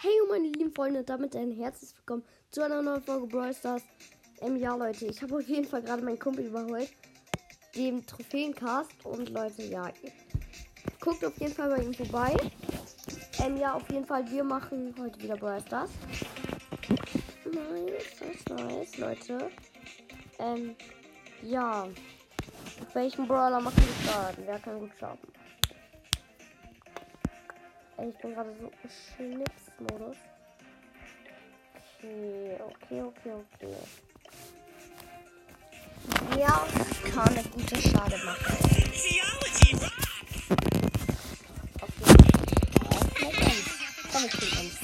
Hey meine lieben Freunde, damit ein herzliches Willkommen zu einer neuen Folge Brawl Stars. Ja Leute, ich habe auf jeden Fall gerade meinen Kumpel überholt, dem Trophäencast, und Leute, ja, guckt auf jeden Fall bei ihm vorbei. Ja, auf jeden Fall, wir machen heute wieder Brawl Stars. Nice, Leute. Ja, mit welchem Brawler machen wir starten? Wer kann gut starten? Ich bin gerade so im Schnips-Modus. Okay. Ja, das kann eine gute Schade machen. Okay. Komm, ich bin Emz.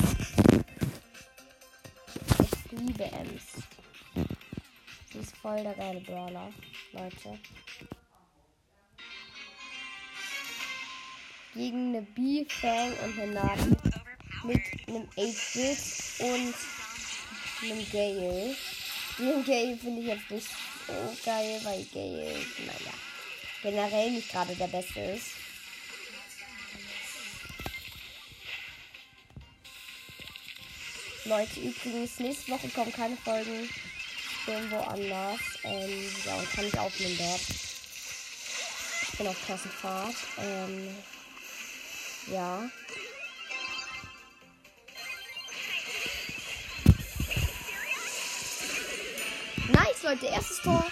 Ich liebe Emz. Sie ist voll der geile Brawler, Leute. Gegen eine B-Fang und eine Nani mit einem 8-Bit und einem Gale. Den Gale finde ich jetzt nicht so geil, weil Gale, naja, generell nicht gerade der Beste ist. Leute, übrigens, nächste Woche kommen keine Folgen irgendwo anders. Ja, und kann ich aufnehmen dort. Ich bin auf Klassenfahrt. Ja. Nice, Leute, erstes Tor.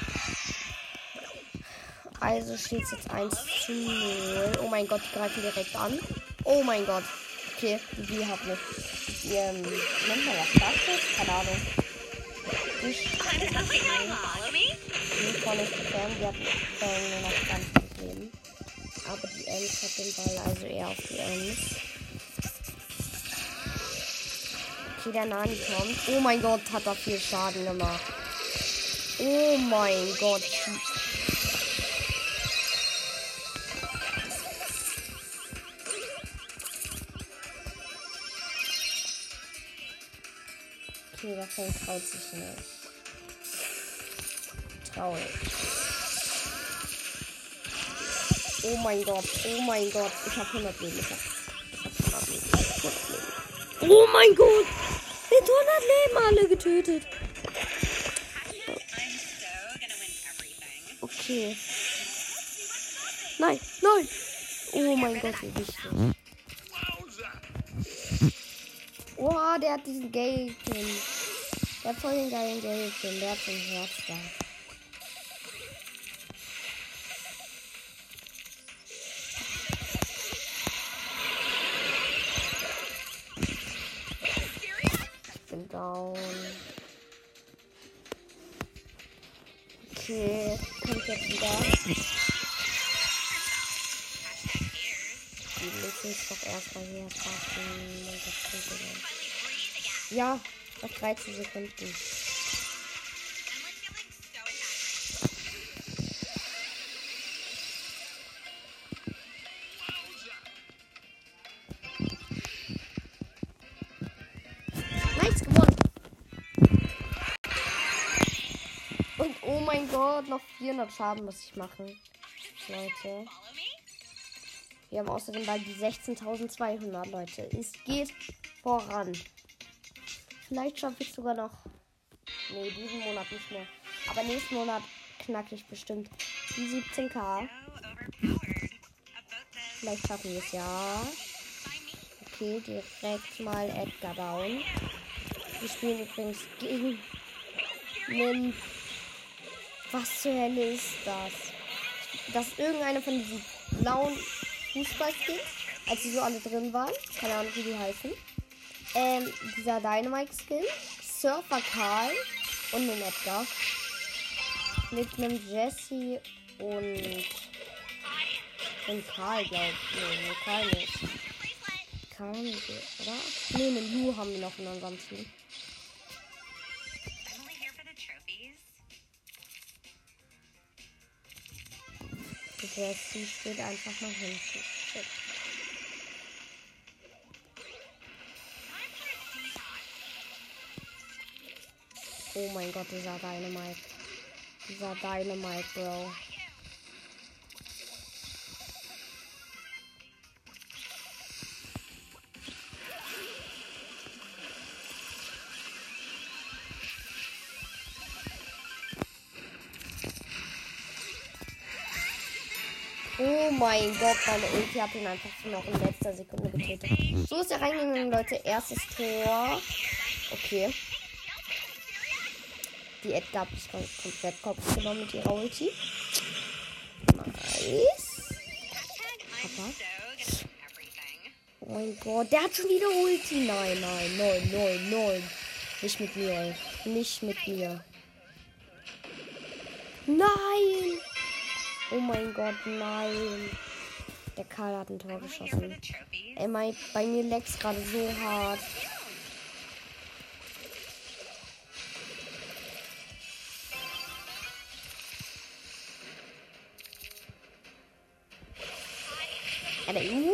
Also steht es jetzt 1:0. Oh mein Gott, die greifen direkt an. Oh mein Gott. Okay, die hat mich. Die nennt man was Starkes? Keine Ahnung. Ich kann nicht gefährden, die hat nur noch ganz gut Leben. Aber die Emz hat den Ball, also eher auf die Emz. Okay, der Nani kommt. Oh mein Gott, hat er viel Schaden gemacht. Oh mein Gott. Okay, der Fang traut sich nicht. Traurig. Oh mein Gott, ich hab 100 Leben, Oh mein Gott, mit 100 Leben alle getötet. Okay. Nein. Oh mein Gott, wie wichtig. Oh, der hat diesen Gale-Pin. Der hat voll den geilen Gale-Pin, der hat so ein Herz da. Okay, kommt jetzt wieder. Die müssen es doch erstmal hier passen. Ja, auf 13 Sekunden. Noch 400 Schaden muss ich machen, Leute. Wir haben außerdem bald die 16.200, Leute. Es geht voran. Vielleicht schaffe ich sogar noch. Ne, diesen Monat nicht mehr. Aber nächsten Monat knacke ich bestimmt die 17k. Vielleicht schaffen wir es ja. Okay, direkt mal Edgar down. Wir spielen übrigens gegen einen. Was zur Hölle ist das? Dass irgendeine von diesen blauen Fußballskins, als sie so alle drin waren, keine Ahnung wie die heißen, dieser Dynamite-Skin, Surfer Karl und einem Edgar. Mit einem Jesse und Karl, glaube ich. Nee, Karl nicht. Karl nicht, oder? Nee, einen Lu haben wir noch in unserem Team. Jesse steht einfach mal hinten. Oh mein Gott, dieser Dynamite. Dieser Dynamite, Bro. mein Gott, meine Ulti hat ihn einfach noch in letzter Sekunde getötet. So ist er reingegangen, Leute. Erstes Tor. Okay. Die Edgar habe ich komplett Kopf genommen mit ihrer Ulti. Nice. Papa. Oh mein Gott, der hat schon wieder Ulti. Nein, nein, nein, nein, nein. Nicht mit mir, ey. Nicht mit mir. Nein! Oh mein Gott, nein. Der Karl hat ein Tor geschossen. Ey, bei mir lag's gerade so hart. Nein!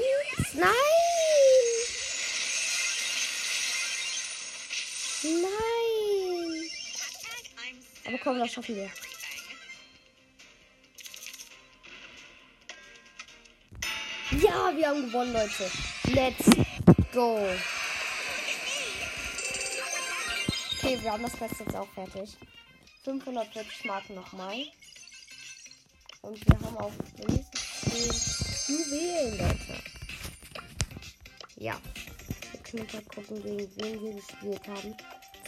Nein! Aber komm, das schaffen wir. Ja, wir haben gewonnen, Leute. Let's go. Okay, wir haben das Quest jetzt auch fertig. 540 Marken nochmal. Und wir haben auch wenigstens 10 Juwelen, Leute. Ja. Wir können mal gucken, gegen wen wir gespielt haben.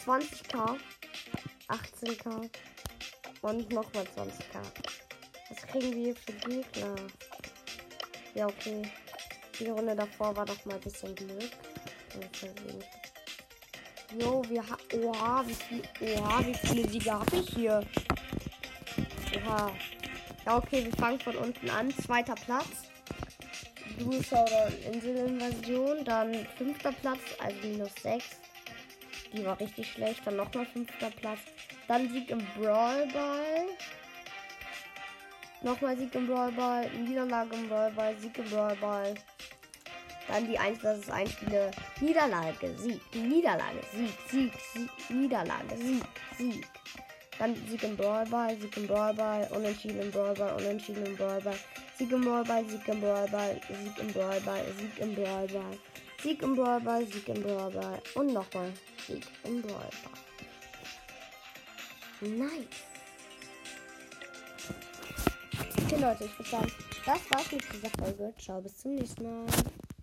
20k, 18k und nochmal 20k. Was kriegen wir für Gegner? Ja, okay. Die Runde davor war doch mal ein bisschen Glück. Jo, wir haben... Oha, wie viele Siege habe ich hier? Oha. Ja, okay, wir fangen von unten an. 2. Platz. Duo-Show oder Inselinvasion. Dann 5. Platz, also -6. Die war richtig schlecht. Dann nochmal 5. Platz. Dann Sieg im Brawlball. Nochmal Sieg im Brawlball, Niederlage im Brawlball, Sieg im Brawlball. Dann die 1 vs 1 Spiele. Niederlage, Sieg, Niederlage, Sieg, Sieg, Sieg, Niederlage, Sieg, Sieg. Dann Sieg im Brawlball, Sieg im Brawlball, Unentschieden im Brawlball, Unentschieden im Brawlball. Sieg im Brawlball, Sieg im Brawlball, Sieg im Brawlball, Sieg im Brawlball. Sieg im Brawlball, Sieg im Brawlball. Und nochmal Sieg im Brawlball. Nice. Okay, Leute, ich würde sagen, das war's mit dieser Folge. Ciao, bis zum nächsten Mal.